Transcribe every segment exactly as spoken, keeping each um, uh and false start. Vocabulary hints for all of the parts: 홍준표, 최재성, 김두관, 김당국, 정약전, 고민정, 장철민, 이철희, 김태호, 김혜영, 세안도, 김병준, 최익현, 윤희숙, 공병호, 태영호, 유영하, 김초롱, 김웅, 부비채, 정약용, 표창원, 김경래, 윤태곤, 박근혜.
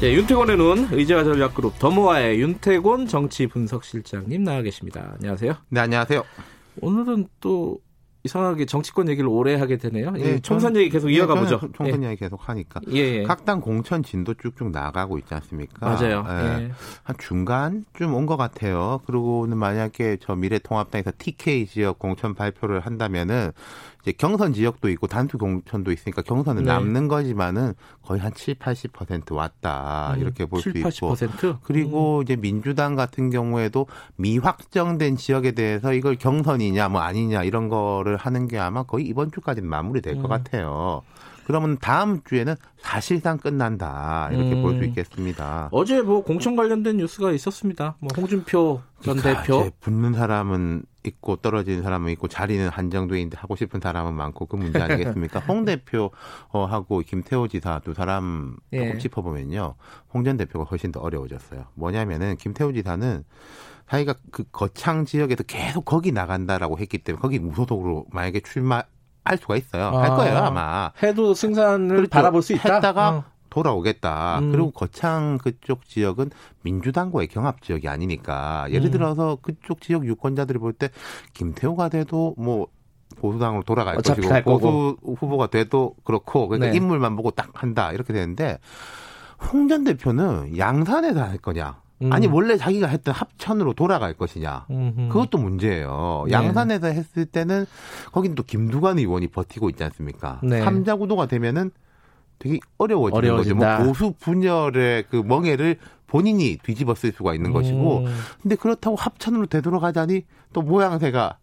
네, 윤태곤의 눈 의제와 전략그룹 더모아의 윤태곤 정치분석실장님 나와 계십니다. 안녕하세요. 네, 안녕하세요. 오늘은 또 이상하게 정치권 얘기를 오래 하게 되네요. 네, 총선 저는, 얘기 계속 이어가 네, 보죠. 총선 예. 얘기 계속 하니까 예, 예. 각 당 공천 진도 쭉쭉 나가고 있지 않습니까? 맞아요. 예. 예. 한 중간쯤 온 것 같아요. 그리고는 만약에 저 미래통합당에서 티케이 지역 공천 발표를 한다면은. 이제 경선 지역도 있고 단수 공천도 있으니까 경선은 네. 남는 거지만은 거의 한 칠십, 팔십 퍼센트 왔다. 음, 이렇게 볼 수 있고. 그리고 음. 이제 민주당 같은 경우에도 미확정된 지역에 대해서 이걸 경선이냐 뭐 아니냐 이런 거를 하는 게 아마 거의 이번 주까지는 마무리될 음. 것 같아요. 그러면 다음 주에는 사실상 끝난다. 이렇게 음. 볼 수 있겠습니다. 어제 뭐 공천 관련된 뉴스가 있었습니다. 뭐 홍준표 전 그러니까 대표. 붙는 사람은 있고 떨어지는 사람은 있고 자리는 한정돼 있는데 하고 싶은 사람은 많고 그 문제 아니겠습니까? 홍 대표하고 김태호 지사 두 사람 조금 예. 짚어보면요. 홍 전 대표가 훨씬 더 어려워졌어요. 뭐냐면은 김태호 지사는 자기가 그 거창 지역에서 계속 거기 나간다라고 했기 때문에 거기 무소속으로 만약에 출마 할 수가 있어요. 아, 할 거예요 아마. 해도 승산을 그렇죠. 바라볼 수 있다. 했다가 어. 돌아오겠다. 음. 그리고 거창 그쪽 지역은 민주당과의 경합 지역이 아니니까. 예를 들어서 음. 그쪽 지역 유권자들이 볼 때 김태호가 돼도 뭐 보수당으로 돌아갈 것이고 보수 후보가 돼도 그렇고 그러니까 네. 인물만 보고 딱 한다 이렇게 되는데 홍 전 대표는 양산에서 할 거냐. 음. 아니 원래 자기가 했던 합천으로 돌아갈 것이냐 음흠. 그것도 문제예요. 네. 양산에서 했을 때는 거긴 또 김두관 의원이 버티고 있지 않습니까? 네. 삼자 구도가 되면은 되게 어려워지는 어려워진다. 거죠. 뭐 보수 분열의 그 멍에를 본인이 뒤집어 쓸 수가 있는 음. 것이고 근데 그렇다고 합천으로 되돌아가자니 또 모양새가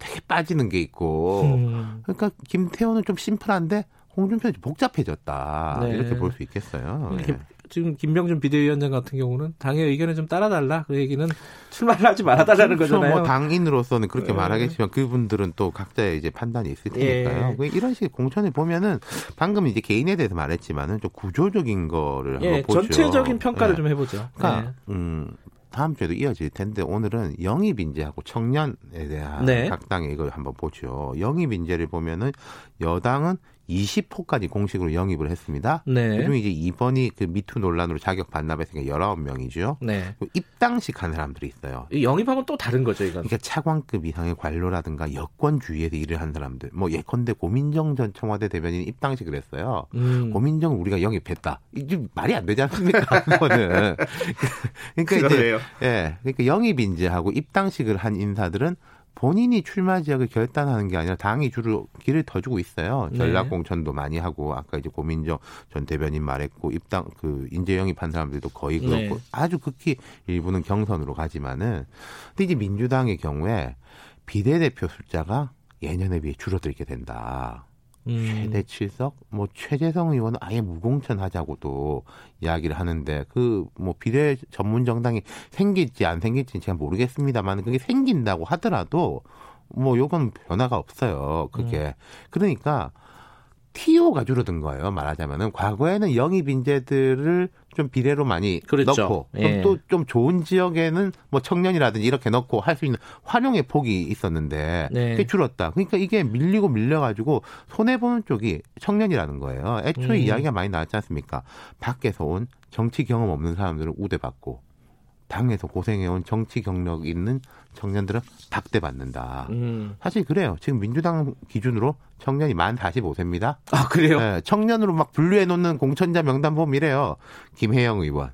되게 빠지는 게 있고 음. 그러니까 김태호는 좀 심플한데 홍준표는 복잡해졌다 네. 이렇게 볼 수 있겠어요. 네. 지금 김병준 비대위원장 같은 경우는 당의 의견을 좀 따라달라. 그 얘기는 출마를 하지 말아달라는 그렇죠. 거잖아요. 뭐 당인으로서는 그렇게 네. 말하겠지만 그분들은 또 각자의 이제 판단이 있을 테니까요. 예. 이런 식의 공천을 보면은 방금 이제 개인에 대해서 말했지만은 좀 구조적인 거를 한번 예. 보죠. 전체적인 평가를 예. 좀 해보죠. 그러니까 네. 음, 다음 주에도 이어질 텐데 오늘은 영입 인재하고 청년에 대한 네. 각 당의 이걸 한번 보죠. 영입 인재를 보면은 여당은 이십 호까지 공식으로 영입을 했습니다. 네. 요즘 이제 이번이 그 미투 논란으로 자격 반납했으니까 열아홉 명이죠. 네. 입당식 한 사람들이 있어요. 영입하고는 또 다른 거죠, 이건. 그러니까 차관급 이상의 관료라든가 여권 주위에서 일을 한 사람들. 뭐 예컨대 고민정 전 청와대 대변인이 입당식을 했어요. 음. 고민정 우리가 영입했다. 이게 말이 안 되지 않습니까? 그거는. 그러니까 그러네요. 이제 예. 그러니까 영입 인재하고 입당식을 한 인사들은 본인이 출마 지역을 결단하는 게 아니라 당이 주로 길을 더 주고 있어요. 전략 공천도 많이 하고 아까 이제 고민정 전 대변인 말했고 입당 그 인재 영입한 사람들도 거의 그렇고 네. 아주 극히 일부는 경선으로 가지만은 근데 이제 민주당의 경우에 비례대표 숫자가 예년에 비해 줄어들게 된다. 음. 최대 칠 석, 뭐 최재성 의원은 아예 무공천하자고도 이야기를 하는데 그 뭐 비례 전문 정당이 생길지 안 생길지는 제가 모르겠습니다만 그게 생긴다고 하더라도 뭐 요건 변화가 없어요. 그게 음. 그러니까 티오가 줄어든 거예요. 말하자면은 과거에는 영입 인재들을 좀 비례로 많이 그렇죠. 넣고 예. 또 좀 좋은 지역에는 뭐 청년이라든지 이렇게 넣고 할 수 있는 활용의 폭이 있었는데 네. 그게 줄었다. 그러니까 이게 밀리고 밀려가지고 손해보는 쪽이 청년이라는 거예요. 애초에 음. 이야기가 많이 나왔지 않습니까? 밖에서 온 정치 경험 없는 사람들은 우대받고 당에서 고생해온 정치 경력 있는 청년들은 박대받는다. 음. 사실 그래요. 지금 민주당 기준으로 청년이 만 사십오 세입니다. 아, 그래요? 네, 청년으로 막 분류해놓는 공천자 명단 보면 이래요. 김혜영 의원.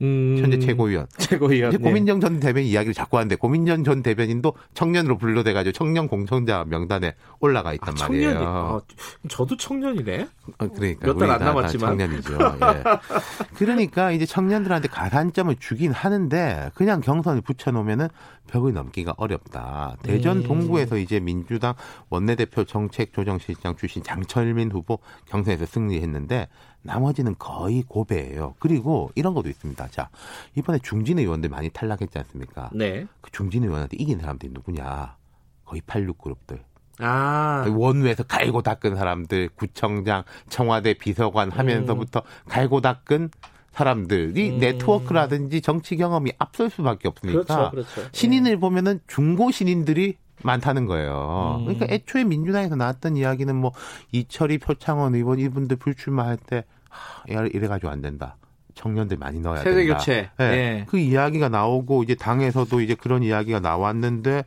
음. 현재 최고위원. 최고위원. 이제 네. 고민정 전 대변인 이야기를 자꾸 하는데 고민정 전 대변인도 청년으로 분류돼가지고 청년 공천자 명단에 올라가 있단 아, 청년이, 말이에요. 아, 저도 청년이네. 아, 그러니까 몇 달 안 남았지만 청년이죠. 예. 그러니까 이제 청년들한테 가산점을 주긴 하는데 그냥 경선을 붙여놓으면은 벽을 넘기가 어렵다. 대전 음. 동구에서 이제 민주당 원내대표 정책조정실장 출신 장철민 후보 경선에서 승리했는데 나머지는 거의 고배예요. 그리고 이런 것도 있습니다. 자, 이번에 중진 의원들 많이 탈락했지 않습니까? 네. 그 중진 의원한테 이긴 사람들이 누구냐? 거의 팔십육 그룹들. 아. 원외에서 갈고 닦은 사람들, 구청장, 청와대 비서관 하면서부터 음. 갈고 닦은 사람들이 음. 네트워크라든지 정치 경험이 앞설 수밖에 없으니까. 그렇죠, 그렇죠. 신인을 네. 보면은 중고 신인들이 많다는 거예요. 음. 그러니까 애초에 민주당에서 나왔던 이야기는 뭐 이철희, 표창원 의원 이분들 불출마할 때 하, 이래가지고 안 된다. 청년들 많이 넣어야 된다. 세대 교체. 네. 네. 그 이야기가 나오고 이제 당에서도 이제 그런 이야기가 나왔는데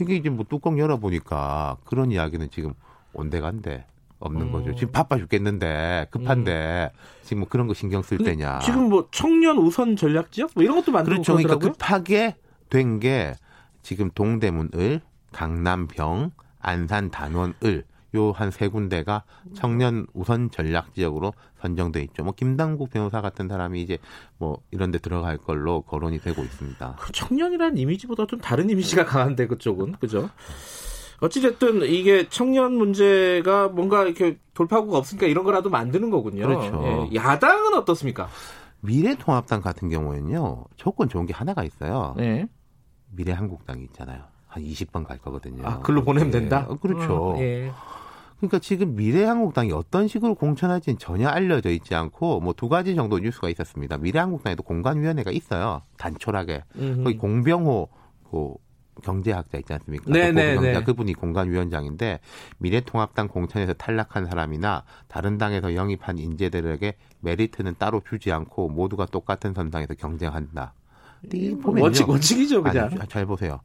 이게 이제 뭐 뚜껑 열어보니까 그런 이야기는 지금 온데간데 없는 음. 거죠. 지금 바빠 죽겠는데 급한데 음. 지금 뭐 그런 거 신경 쓸 때냐. 지금 뭐 청년 우선 전략 지역 뭐 이런 것도 만들고 그렇죠. 그러더라고요. 그러니까 급하게 된 게 지금 동대문을 강남병, 안산 단원을 요 한 세 군데가 청년 우선 전략 지역으로 선정돼 있죠. 뭐 김당국 변호사 같은 사람이 이제 뭐 이런 데 들어갈 걸로 거론이 되고 있습니다. 청년이라는 이미지보다 좀 다른 이미지가 강한데 그쪽은 그죠? 어찌됐든 이게 청년 문제가 뭔가 이렇게 돌파구가 없으니까 이런 거라도 만드는 거군요. 그렇죠. 예. 야당은 어떻습니까? 미래통합당 같은 경우에는요. 조건 좋은 게 하나가 있어요. 네. 미래한국당이 있잖아요. 한 이십 번 갈 거거든요. 아, 글로 보내면 네. 된다? 그렇죠. 음, 예. 그러니까 지금 미래한국당이 어떤 식으로 공천할지는 전혀 알려져 있지 않고 뭐 두 가지 정도 뉴스가 있었습니다. 미래한국당에도 공관위원회가 있어요. 단촐하게. 음흠. 거기 공병호 그 경제학자 있지 않습니까? 네네네. 그분이 공관위원장인데 미래통합당 공천에서 탈락한 사람이나 다른 당에서 영입한 인재들에게 메리트는 따로 주지 않고 모두가 똑같은 선상에서 경쟁한다. 멋지고 멋지기죠, 그냥. 아니, 잘 보세요.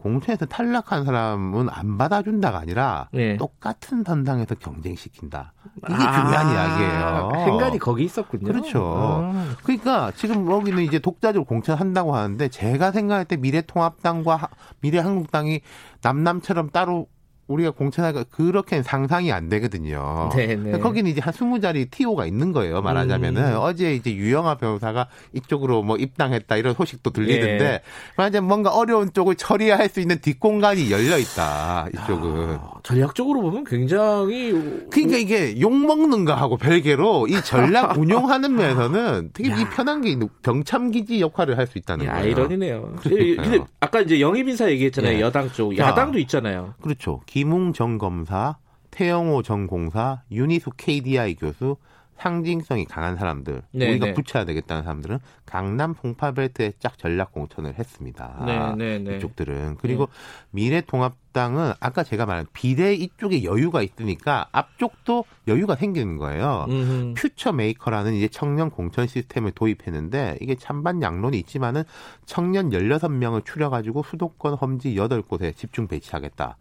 공천에서 탈락한 사람은 안 받아준다가 아니라 네. 똑같은 선상에서 경쟁시킨다. 이게 아~ 중요한 이야기예요. 생각이 거기 있었군요. 그렇죠. 아~ 그러니까 지금 여기는 이제 독자적으로 공천한다고 하는데 제가 생각할 때 미래통합당과 미래한국당이 남남처럼 따로 우리가 공천하니까 그렇게는 상상이 안 되거든요. 네네. 거기는 이제 한 스무 자리 티오가 있는 거예요. 말하자면은 음. 어제 이제 유영하 변호사가 이쪽으로 뭐 입당했다 이런 소식도 들리던데 만약에 예. 뭔가 어려운 쪽을 처리할 수 있는 뒷공간이 열려 있다. 이쪽은 아, 전략적으로 보면 굉장히 그러니까 이게 욕 먹는가 하고 별개로 이 전략 운용하는 면에서는 되게 이 편한 게 있는 병참기지 역할을 할 수 있다는 야, 거예요. 아이러니네요. 근데 아까 이제 영입 인사 얘기했잖아요. 예. 여당 쪽 자, 야당도 있잖아요. 그렇죠. 김웅 전 검사, 태영호 전 공사, 윤희숙 케이디아이 교수, 상징성이 강한 사람들, 네네. 우리가 붙여야 되겠다는 사람들은 강남 송파벨트에 쫙 전략 공천을 했습니다. 네네네. 이쪽들은. 그리고 네. 미래통합당은 아까 제가 말한 비례 이쪽에 여유가 있으니까 앞쪽도 여유가 생기는 거예요. 음흠. 퓨처메이커라는 이제 청년 공천 시스템을 도입했는데 이게 찬반 양론이 있지만은 청년 열여섯 명을 추려가지고 수도권 험지 여덟 곳에 집중 배치하겠다.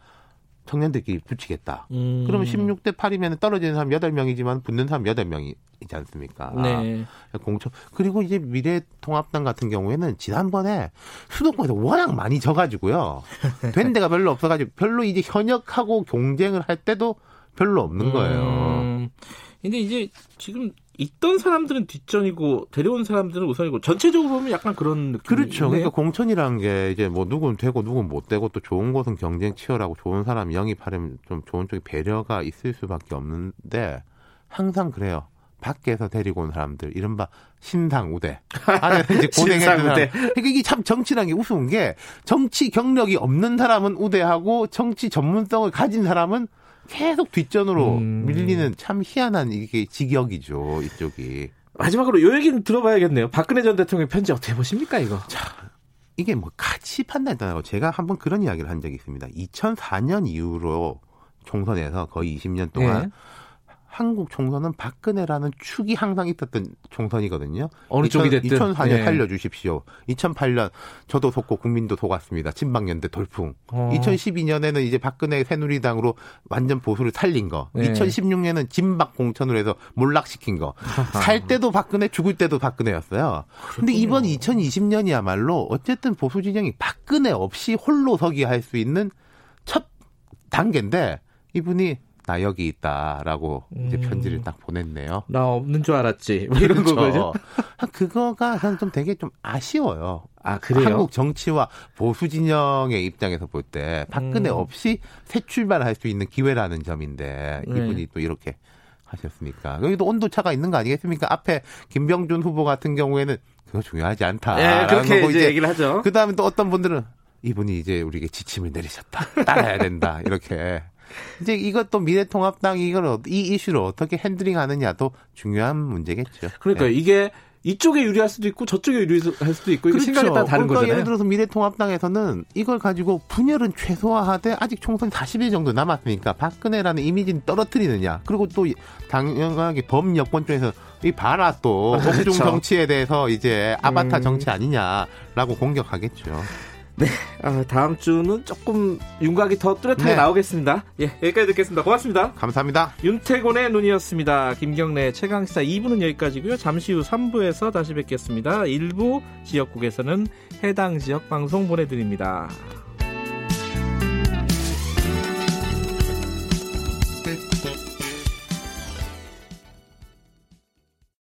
청년들끼리 붙이겠다. 음. 그러면 십육 대 팔이면 떨어지는 사람 여덟 명이지만 붙는 사람 여덟 명이지 않습니까? 네. 공천. 그리고 이제 미래통합당 같은 경우에는 지난번에 수도권에서 워낙 많이 져가지고요. 된 데가 별로 없어가지고 별로 이제 현역하고 경쟁을 할 때도 별로 없는 거예요. 음. 근데 이제 지금 있던 사람들은 뒷전이고 데려온 사람들은 우선이고 전체적으로 보면 약간 그런 느낌. 그렇죠. 그러니까 공천이라는 게 이제 뭐 누군 되고 누군 못 되고 또 좋은 곳은 경쟁 치열하고 좋은 사람 영입하려면 좀 좋은 쪽에 배려가 있을 수밖에 없는데 항상 그래요. 밖에서 데리고 온 사람들 이른바 신상우대 안에서 이제 고생했던 사람. 그러니까 이게 참 정치라는 게 우스운 게 정치 경력이 없는 사람은 우대하고 정치 전문성을 가진 사람은 계속 뒷전으로 음. 밀리는 참 희한한 이게 직역이죠, 이쪽이. 마지막으로 요 얘기는 들어봐야겠네요. 박근혜 전 대통령 편지 어떻게 보십니까, 이거? 자, 이게 뭐 같이 판단했다고 제가 한번 그런 이야기를 한 적이 있습니다. 이천사 년 이후로 총선에서 거의 이십 년 동안 네. 한국 총선은 박근혜라는 축이 항상 있었던 총선이거든요. 어느 이천, 쪽이 됐든. 이천사 년 네. 살려주십시오. 이천팔 년 저도 속고 국민도 속았습니다. 친박연대 돌풍. 어. 이천십이 년에는 이제 박근혜 새누리당으로 완전 보수를 살린 거. 네. 이천십육 년에는 진박 공천으로 해서 몰락시킨 거. 살 때도 박근혜, 죽을 때도 박근혜였어요. 그런데 이번 이천이십 년이야말로 어쨌든 보수 진영이 박근혜 없이 홀로 서기 할 수 있는 첫 단계인데 이분이 나 여기 있다라고 음. 이제 편지를 딱 보냈네요. 나 없는 줄 알았지. 뭐 이런 그렇죠. 거죠. 그거가 저는 좀 되게 좀 아쉬워요. 아, 그래요? 한국 정치와 보수 진영의 입장에서 볼 때 박근혜 음. 없이 새 출발할 수 있는 기회라는 점인데 이분이 네. 또 이렇게 하셨습니까? 여기도 온도차가 있는 거 아니겠습니까? 앞에 김병준 후보 같은 경우에는 그거 중요하지 않다. 예, 그렇게 이제 얘기를 하죠. 그 다음에 또 어떤 분들은 이분이 이제 우리에게 지침을 내리셨다. 따라야 된다. 이렇게. 이제 이것도 미래통합당이 이걸, 이 이슈를 어떻게 핸들링하느냐도 중요한 문제겠죠. 그러니까 예. 이게 이쪽에 유리할 수도 있고 저쪽에 유리할 수도 있고, 그렇죠. 생각에 따라 다른 그러니까 거잖아요. 예를 들어서 미래통합당에서는 이걸 가지고 분열은 최소화하되 아직 총선이 사십 일 정도 남았으니까 박근혜라는 이미지는 떨어뜨리느냐. 그리고 또 당연하게 범여권 쪽에서 이 봐라 또 옥중 정치에 대해서 이제 아바타 음. 정치 아니냐라고 공격하겠죠. 네, 아, 다음 주는 조금 윤곽이 더 뚜렷하게 네. 나오겠습니다. 예, 여기까지 듣겠습니다. 고맙습니다. 감사합니다. 윤태곤의 눈이었습니다. 김경래 최강시사 이 부는 여기까지고요. 잠시 후 삼 부에서 다시 뵙겠습니다. 일부 지역국에서는 해당 지역 방송 보내드립니다.